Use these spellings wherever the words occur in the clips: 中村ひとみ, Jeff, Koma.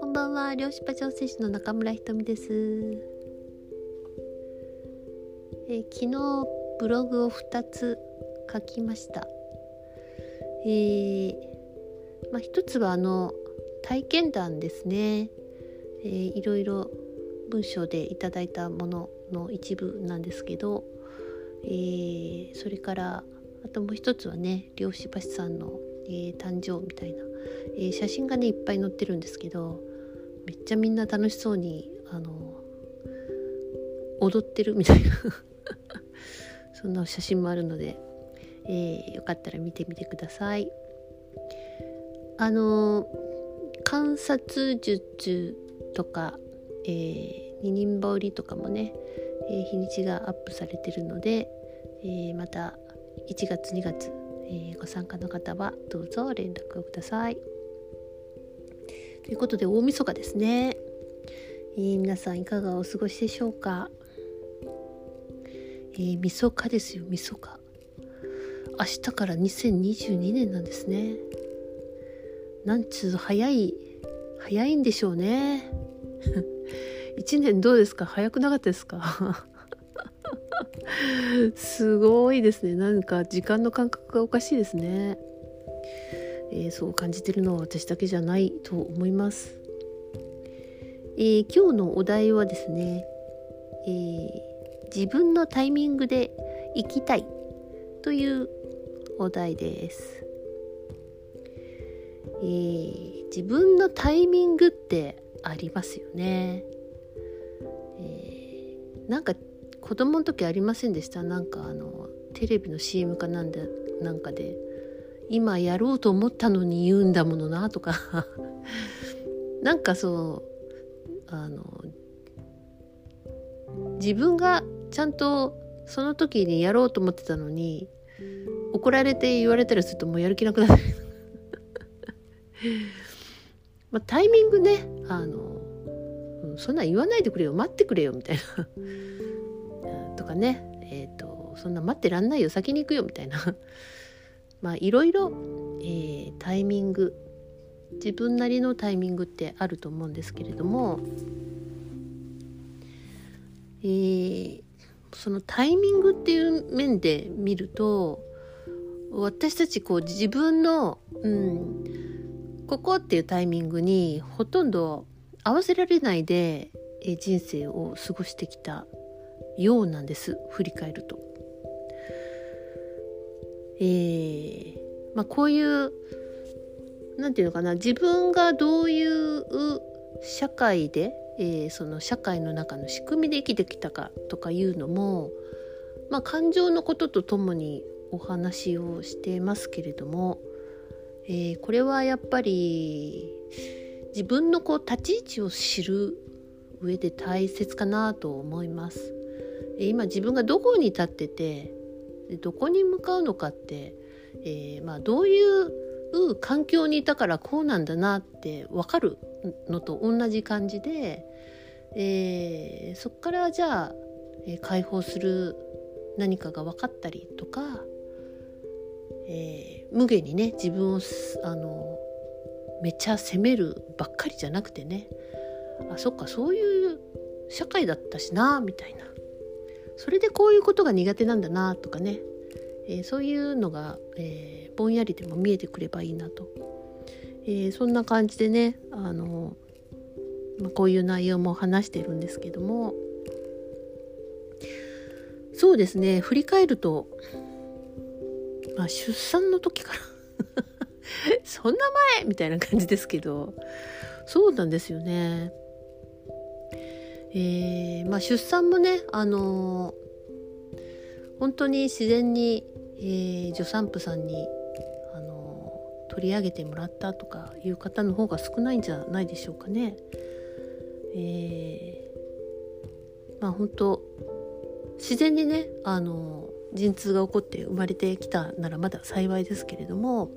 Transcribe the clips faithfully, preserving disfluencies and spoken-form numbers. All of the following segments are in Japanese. こんばんは、漁師パ調整師の中村ひとみです。え昨日ブログをふたつ書きました。えーまあ、ひとつはあの体験談ですね、えー、いろいろ文章でいただいたものの一部なんですけど、えー、それからあともう一つはね、漁師橋さんの、えー、誕生みたいな、えー、写真がねいっぱい載ってるんですけど、めっちゃみんな楽しそうにあの踊ってるみたいなそんな写真もあるので、えー、よかったら見てみてください。あの観察術とか、えー、二人羽織とかもね、えー、日にちがアップされてるので、えー、またいちがつにがつ、えー、ご参加の方はどうぞ連絡をください。ということで大晦日ですね、えー、皆さんいかがお過ごしでしょうか。えー、晦日ですよ。晦日、明日からにせんにじゅうにねんなんですね。なんちゅう早い早いんでしょうねいちねんどうですか、早くなかったですかすごいですね。なんか時間の感覚がおかしいですね、えー、そう感じてるのは私だけじゃないと思います。えー、今日のお題はですね、えー、自分のタイミングで生きたいというお題です。えー、自分のタイミングってありますよね。えー、なんか子供の時ありませんでした？なんかあのテレビの シーエム かなんでなんかで、今やろうと思ったのに言うんだものなとかなんかそうあの自分がちゃんとその時にやろうと思ってたのに怒られて言われたりするともうやる気なくなる、まあ、タイミングね、あのそんなん言わないでくれよ、待ってくれよみたいなとかね、えーと、そんな待ってらんないよ、先に行くよみたいなまあいろいろ、えー、タイミング、自分なりのタイミングってあると思うんですけれども、えー、そのタイミングっていう面で見ると、私たちこう自分の、うん、ここっていうタイミングにほとんど合わせられないで、えー、人生を過ごしてきたようなんです、振り返ると。えーまあ、こういうなんていうのかな、自分がどういう社会で、えー、その社会の中の仕組みで生きてきたかとかいうのも、まあ、感情のこととともにお話をしてますけれども、えー、これはやっぱり自分のこう立ち位置を知る上で大切かなと思います。今自分がどこに立っててどこに向かうのかって、えーまあ、どういう環境にいたからこうなんだなって分かるのと同じ感じで、えー、そこからじゃあ解放する何かが分かったりとか、えー、無限にね自分をあのめちゃ責めるばっかりじゃなくてね、あ、そっか、そういう社会だったしなみたいな、それでこういうことが苦手なんだなとかね、えー、そういうのが、えー、ぼんやりでも見えてくればいいなと、えー、そんな感じでね、あの、まあ、こういう内容も話してるんですけども、そうですね、振り返ると、まあ、出産の時からそんな前みたいな感じですけど、そうなんですよね。えーまあ、出産もね、あのー、本当に自然に、えー、助産婦さんに、あのー、取り上げてもらったとかいう方の方が少ないんじゃないでしょうかね。えー、まあ本当自然にね、あのー、陣痛が起こって生まれてきたならまだ幸いですけれども、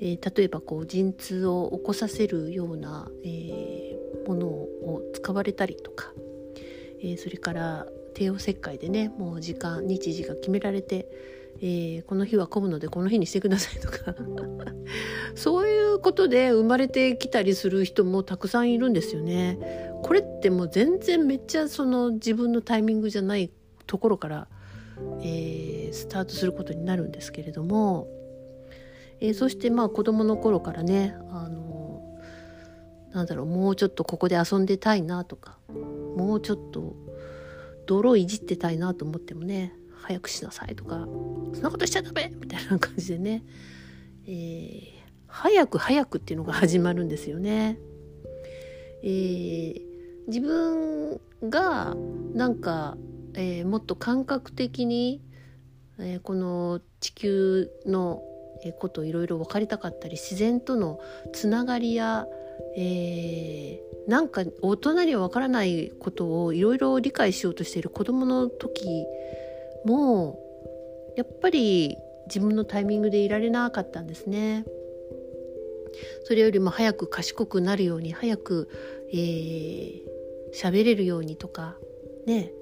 えー、例えばこう陣痛を起こさせるような、えー、ものを使われたりとか、えー、それから帝王切開でね、もう時間日時が決められて、えー、この日は混むのでこの日にしてくださいとかそういうことで生まれてきたりする人もたくさんいるんですよね。これってもう全然めっちゃその自分のタイミングじゃないところから、えー、スタートすることになるんですけれども、えー、そしてまあ子供の頃からね、あのなんだろう、もうちょっとここで遊んでたいなとか、もうちょっと泥いじってたいなと思ってもね、早くしなさいとか、そんなことしちゃダメみたいな感じでね、えー、早く早くっていうのが始まるんですよね。えー、自分がなんか、えー、もっと感覚的に、えー、この地球のこといろいろ分かりたかったり、自然とのつながりや、えー、なんか大人には分からないことをいろいろ理解しようとしている子どもの時もうやっぱり自分のタイミングでいられなかったんですね。それよりも早く賢くなるように、早く喋、えー、れるようにとかね、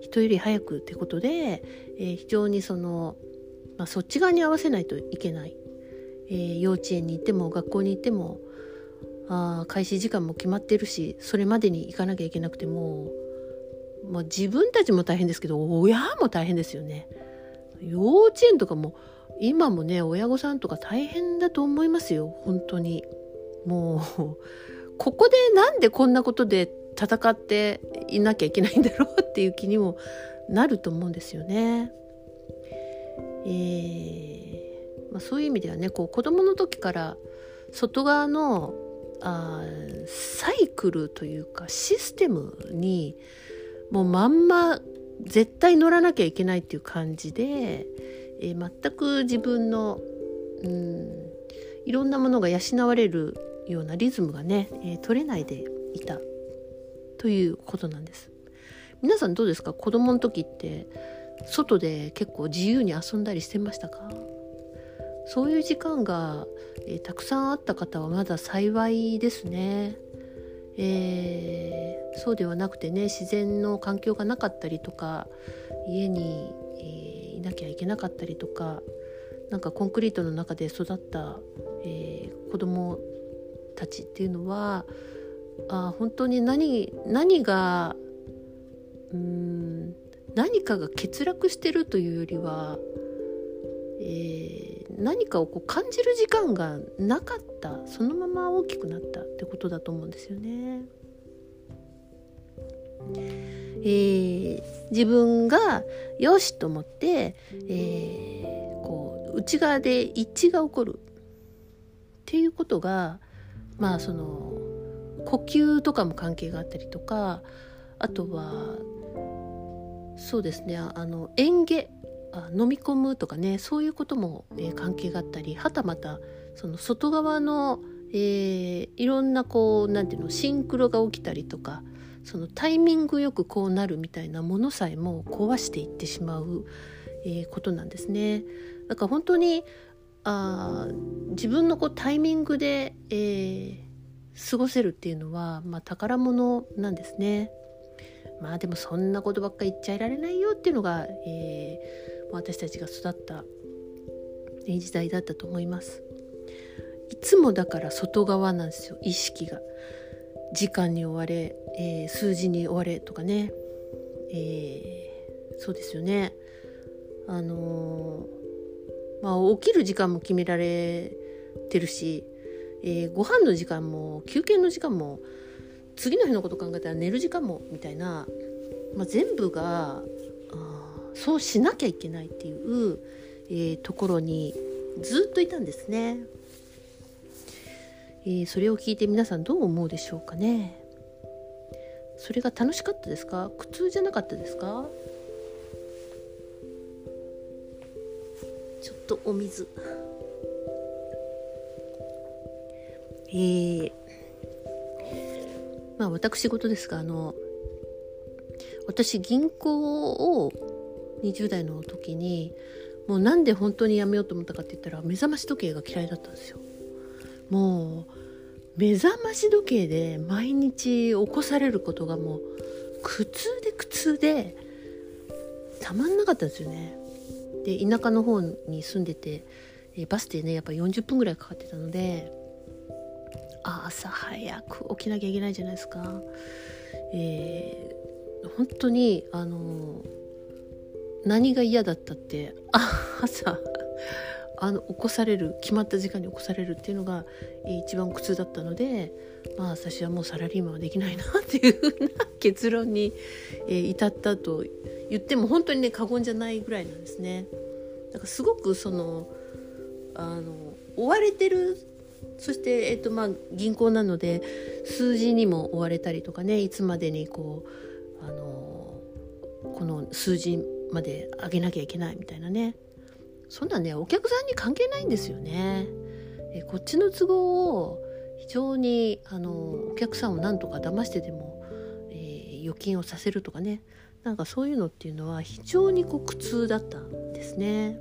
人より早くってことで、えー、非常にその、まあ、そっち側に合わせないといけない、えー、幼稚園に行っても学校に行っても、あ、開始時間も決まってるし、それまでに行かなきゃいけなくて、もうまあ、自分たちも大変ですけど、親も大変ですよね。幼稚園とかも今もね、親御さんとか大変だと思いますよ。本当にもうここでなんでこんなことで戦っていなきゃいけないんだろうっていう気にもなると思うんですよね。えーまあ、そういう意味ではね、こう子どもの時から外側のあサイクルというかシステムにもうまんま絶対乗らなきゃいけないっていう感じで、えー、全く自分の、うん、いろんなものが養われるようなリズムがね、えー、取れないでいたということなんです。皆さんどうですか？子供の時って外で結構自由に遊んだりしてましたか？そういう時間が、えー、たくさんあった方はまだ幸いですね。えー、そうではなくてね、自然の環境がなかったりとか、家に、えー、いなきゃいけなかったりとか、なんかコンクリートの中で育った、えー、子供たちっていうのは、あ、本当に何、何がうーん何かが欠落してるというよりは、えー、何かをこう感じる時間がなかった、そのまま大きくなったってことだと思うんですよね。えー、自分がよしと思って、えー、こう内側で一致が起こるっていうことが、まあその呼吸とかも関係があったりとか、あとはそうですね、あの嚥下、飲み込むとかね、そういうことも、えー、関係があったり、はたまたその外側の、えー、いろんなこうなんていうの、シンクロが起きたりとか、そのタイミングよくこうなるみたいなものさえも壊していってしまう、えー、ことなんですね。だから本当にあ自分のこうタイミングで、えー、過ごせるっていうのは、まあ、宝物なんですね。まあでもそんなことばっかり言っちゃいられないよっていうのが、えー、私たちが育った時代だったと思います。いつもだから外側なんですよ、意識が。時間に追われ、えー、数字に追われとかね、えー、そうですよね。あのー、まあ起きる時間も決められてるし、えー、ご飯の時間も休憩の時間も次の日のこと考えたら寝る時間もみたいな、まあ、全部があそうしなきゃいけないっていう、えー、ところにずっといたんですね。えー、それを聞いて皆さんどう思うでしょうかね。それが楽しかったですか？苦痛じゃなかったですか？ちょっとお水。えーまあ、私事ですが、あの私銀行をにじゅう代の時にもうなんで本当にやめようと思ったかって言ったら、目覚まし時計が嫌いだったんですよ。もう目覚まし時計で毎日起こされることがもう苦痛で苦痛でたまんなかったんですよね。で田舎の方に住んでて、えー、バスでねやっぱよんじゅっぷんぐらいかかってたので、あ朝早く起きなきゃいけないじゃないですか。えー、本当にあの何が嫌だったって朝あの起こされる、決まった時間に起こされるっていうのが一番苦痛だったので、まあ私はもうサラリーマンはできないなっていうふうな結論に、えー、至ったと言っても本当にね過言じゃないぐらいなんですね。だからすごくそのあの追われてる、そして、えっとまあ、銀行なので数字にも追われたりとかね、いつまでにこうあのこの数字まで上げなきゃいけないみたいなね、そんなねお客さんに関係ないんですよね。えこっちの都合を非常にあのお客さんをなんとか騙してでも、えー、預金をさせるとかね、なんかそういうのっていうのは非常にこう苦痛だったんですね。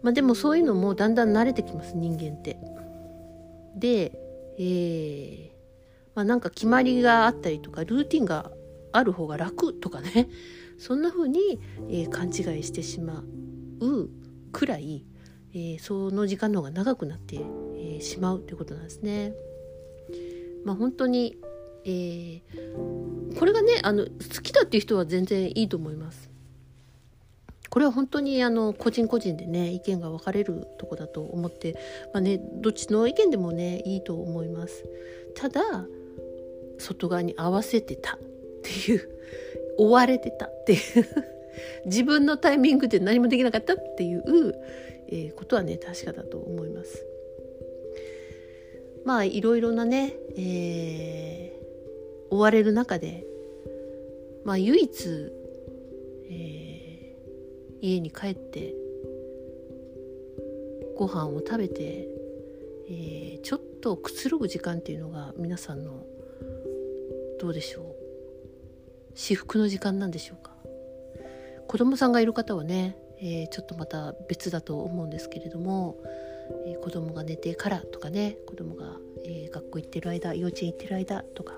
まあ、でもそういうのもだんだん慣れてきます、人間って。で、えーまあ、なんか決まりがあったりとかルーティンがある方が楽とかね、そんな風に、えー、勘違いしてしまうくらい、えー、その時間の方が長くなって、えー、しまうということなんですね。まあ、本当に、えー、これがねあの好きだっていう人は全然いいと思います。これは本当にあの個人個人でね意見が分かれるとこだと思って、まあね、どっちの意見でもねいいと思います。ただ外側に合わせてたっていう、追われてたっていう自分のタイミングで何もできなかったっていう、えー、ことはね確かだと思います。まあいろいろなね、えー、追われる中で、まあ、唯一、えー家に帰ってご飯を食べて、えー、ちょっとくつろぐ時間っていうのが皆さんのどうでしょう、至福の時間なんでしょうか。子供さんがいる方はね、えー、ちょっとまた別だと思うんですけれども、えー、子供が寝てからとかね、子供が、えー、学校行ってる間、幼稚園行ってる間とか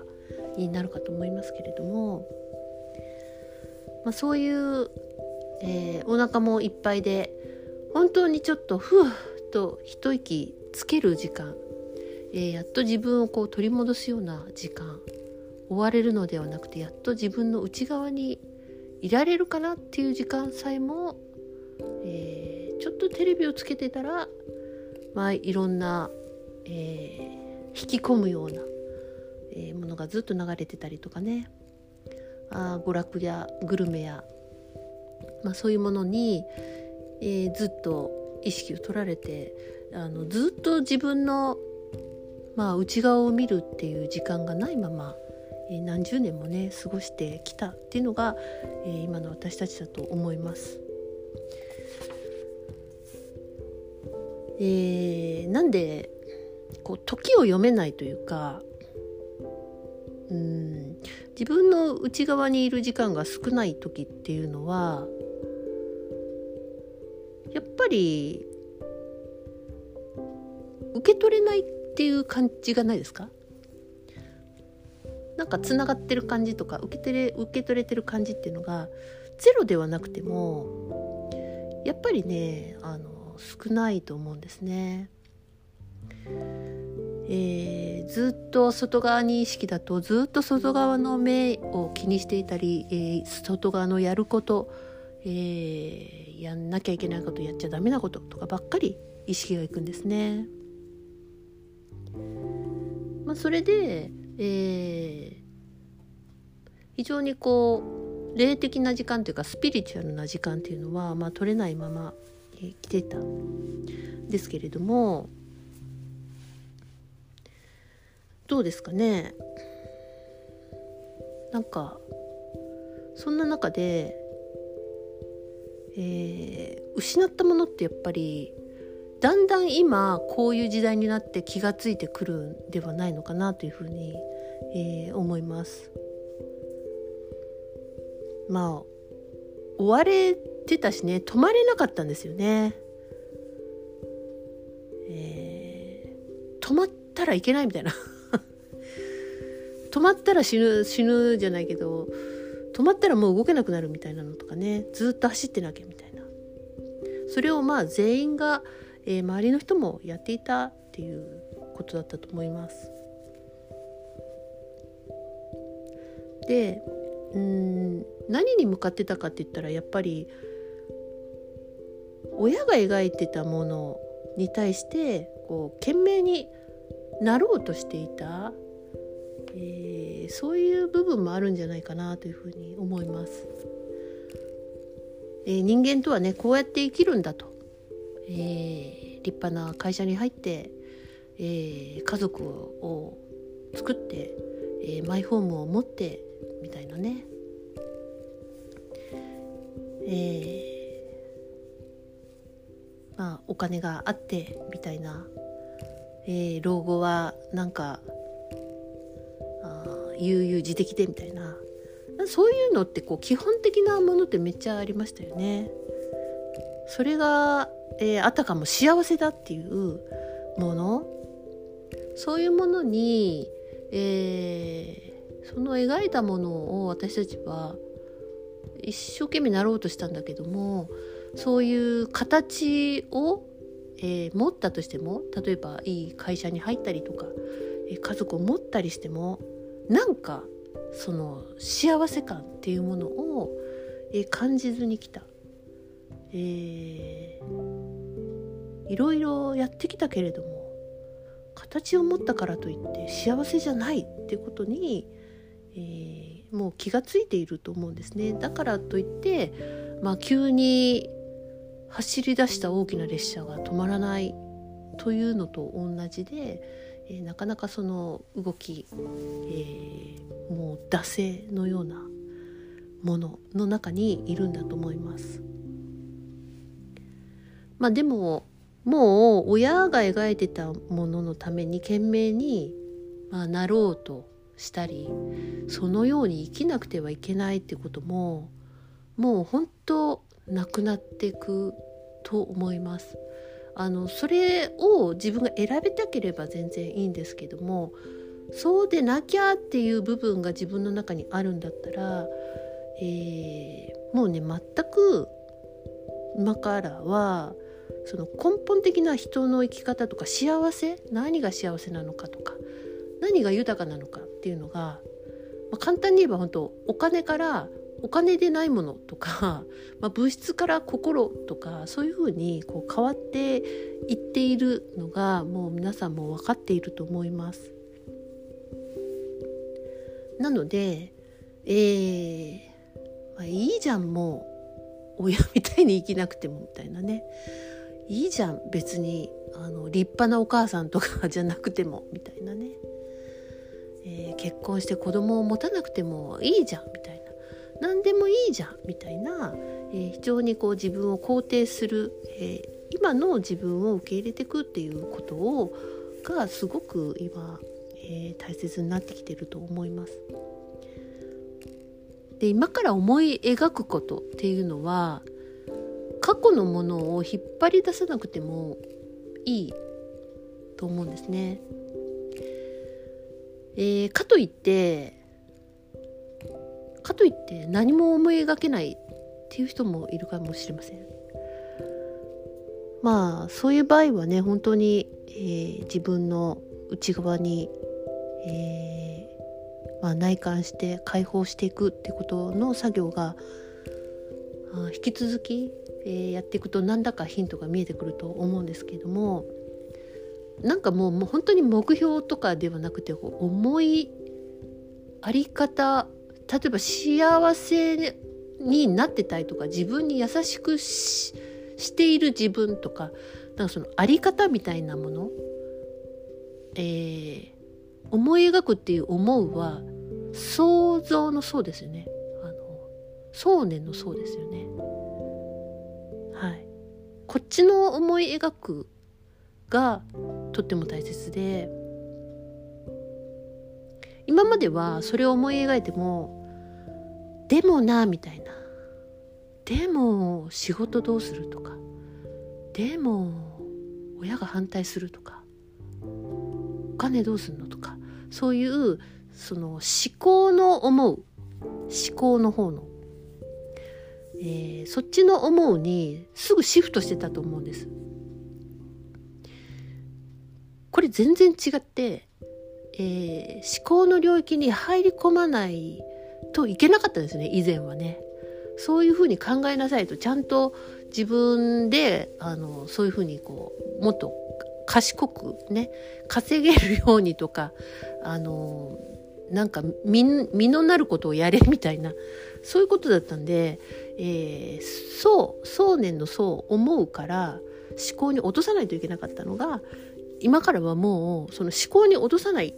になるかと思いますけれども、まあ、そういうえー、お腹もいっぱいで本当にちょっとふーっと一息つける時間、えー、やっと自分をこう取り戻すような時間、追われるのではなくてやっと自分の内側にいられるかなっていう時間さえも、えー、ちょっとテレビをつけてたら、まあ、いろんな、えー、引き込むような、えー、ものがずっと流れてたりとかね、あー、娯楽やグルメや、まあ、そういうものに、えー、ずっと意識を取られて、あのずっと自分の、まあ、内側を見るっていう時間がないまま、えー、何十年もね過ごしてきたっていうのが、えー、今の私たちだと思います。えー、なんでこう時を読めないというか、うーん自分の内側にいる時間が少ない時っていうのはやっぱり受け取れないっていう感じがないですか？なんかつながってる感じとか受け取れ、受け取れてる感じっていうのがゼロではなくてもやっぱりねあの少ないと思うんですね。えー、ずっと外側に意識だとずっと外側の目を気にしていたり、えー、外側のやること、えー、やんなきゃいけないこと、やっちゃダメなこととかばっかり意識がいくんですね。まあ、それで、えー、非常にこう霊的な時間というかスピリチュアルな時間っていうのは、まあ、取れないまま、えー、来てたんですけれども、どうですかね。なんかそんな中で、えー、失ったものってやっぱりだんだん今こういう時代になって気がついてくるんではないのかなというふうに、えー、思います。まあ追われてたしね、止まれなかったんですよね。えー、止まったらいけないみたいな。止まったら死ぬ、死ぬじゃないけど止まったらもう動けなくなるみたいなのとかね、ずっと走ってなきゃみたいな、それをまあ全員が、えー、周りの人もやっていたっていうことだったと思います。で、うーん、何に向かってたかって言ったら、やっぱり親が描いてたものに対してこう懸命になろうとしていた、えー、そういう部分もあるんじゃないかなというふうに思います。えー、人間とはね、こうやって生きるんだと、えー、立派な会社に入って、えー、家族を作って、えー、マイホームを持ってみたいなね、えー、まあお金があってみたいな、えー、老後はなんか悠々自適でみたいな、そういうのってこう基本的なものってめっちゃありましたよね。それが、えー、あたかも幸せだっていうもの、そういうものに、えー、その描いたものを私たちは一生懸命なろうとしたんだけども、そういう形を、えー、持ったとしても、例えばいい会社に入ったりとか、えー、家族を持ったりしても、なんかその幸せ感っていうものを感じずにきた、えー、いろいろやってきたけれども、形を持ったからといって幸せじゃないっていうことに、えー、もう気がついていると思うんですね。だからといって、まあ、急に走り出した大きな列車が止まらないというのと同じで、なかなかその動き、えー、もう惰性のようなものの中にいるんだと思います。まあでも、もう親が描いてたもののために懸命に、まあ、なろうとしたり、そのように生きなくてはいけないってことも、もう本当なくなっていくと思います。あのそれを自分が選べたければ全然いいんですけども、そうでなきゃっていう部分が自分の中にあるんだったら、えー、もうね、全く今からはその根本的な人の生き方とか幸せ、何が幸せなのかとか、何が豊かなのかっていうのが、まあ、簡単に言えば本当お金からお金でないものとか、まあ、物質から心とか、そういうふうにこう変わっていっているのが、もう皆さんも分かっていると思います。なので、えーまあ、いいじゃん、もう親みたいに生きなくてもみたいなね、いいじゃん、別にあの立派なお母さんとかじゃなくてもみたいなね、えー、結婚して子供を持たなくてもいいじゃんみたいな。何でもいいじゃんみたいな、えー、非常にこう自分を肯定する、えー、今の自分を受け入れていくっていうことをがすごく今、えー、大切になってきてると思います。で、今から思い描くことっていうのは、過去のものを引っ張り出さなくてもいいと思うんですね。えー、かといってかといって何も思い描けないっていう人もいるかもしれません。まあそういう場合はね、本当に、えー、自分の内側に、えーまあ、内観して解放していくってことの作業が引き続き、えー、やっていくと、何だかヒントが見えてくると思うんですけれども、なんかもう、もう本当に目標とかではなくて、思いあり方、例えば幸せになってたいとか、自分に優しく し, している自分とか、なんかそのあり方みたいなもの、えー、思い描くっていう思うは想像のそうですよね。あの想念のそうですよね。はい、こっちの思い描くがとっても大切で。今まではそれを思い描いても、でもなみたいな、でも仕事どうするとか、でも親が反対するとか、お金どうするのとか、そういうその思考の思う思考の方の、ええー、そっちの思うにすぐシフトしてたと思うんです。これ全然違って、えー、思考の領域に入り込まないといけなかったですね、以前はね。そういうふうに考えなさいと、ちゃんと自分であのそういうふうにこうもっと賢くね稼げるようにとか、あのなんか 身, 身のなることをやれみたいな、そういうことだったんで、えー、そう想念のそう思うから思考に落とさないといけなかったのが、今からはもうその思考に落とさない、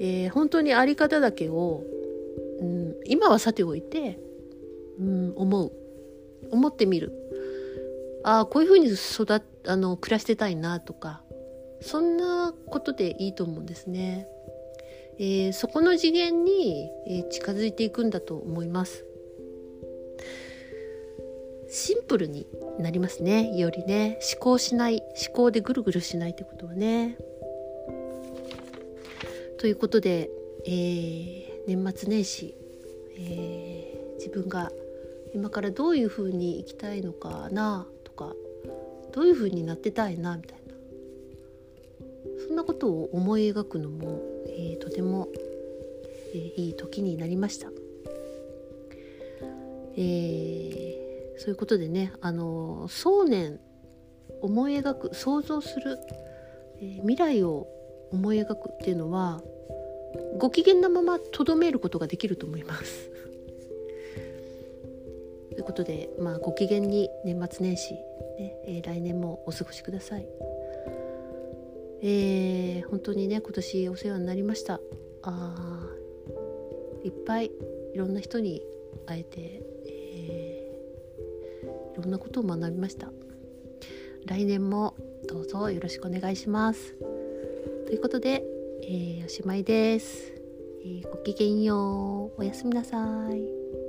えー、本当にあり方だけを、うん、今はさておいて、うん、思う思ってみる、ああこういうふうに育っあの暮らしてたいなとか、そんなことでいいと思うんですね。えー、そこの次元に、えー、近づいていくんだと思います。シンプルになりますね、よりね。思考しない、思考でぐるぐるしないってことはね。ということで、えー、年末年始、えー、自分が今からどういうふうに生きたいのかなとか、どういうふうになってたいなみたいな、そんなことを思い描くのも、えー、とても、えー、いい時になりました。えー、そういうことでね、あの想念、思い描く、想像する、えー、未来を思い描くっていうのはご機嫌なままとどめることができると思います。ということで、まあ、ご機嫌に年末年始、ねえー、来年もお過ごしください。えー、本当にね今年お世話になりました。あいっぱいいろんな人に会えて、えー、いろんなことを学びました。来年もどうぞよろしくお願いします。ということで、えー、おしまいです。えー、ごきげんよう。おやすみなさい。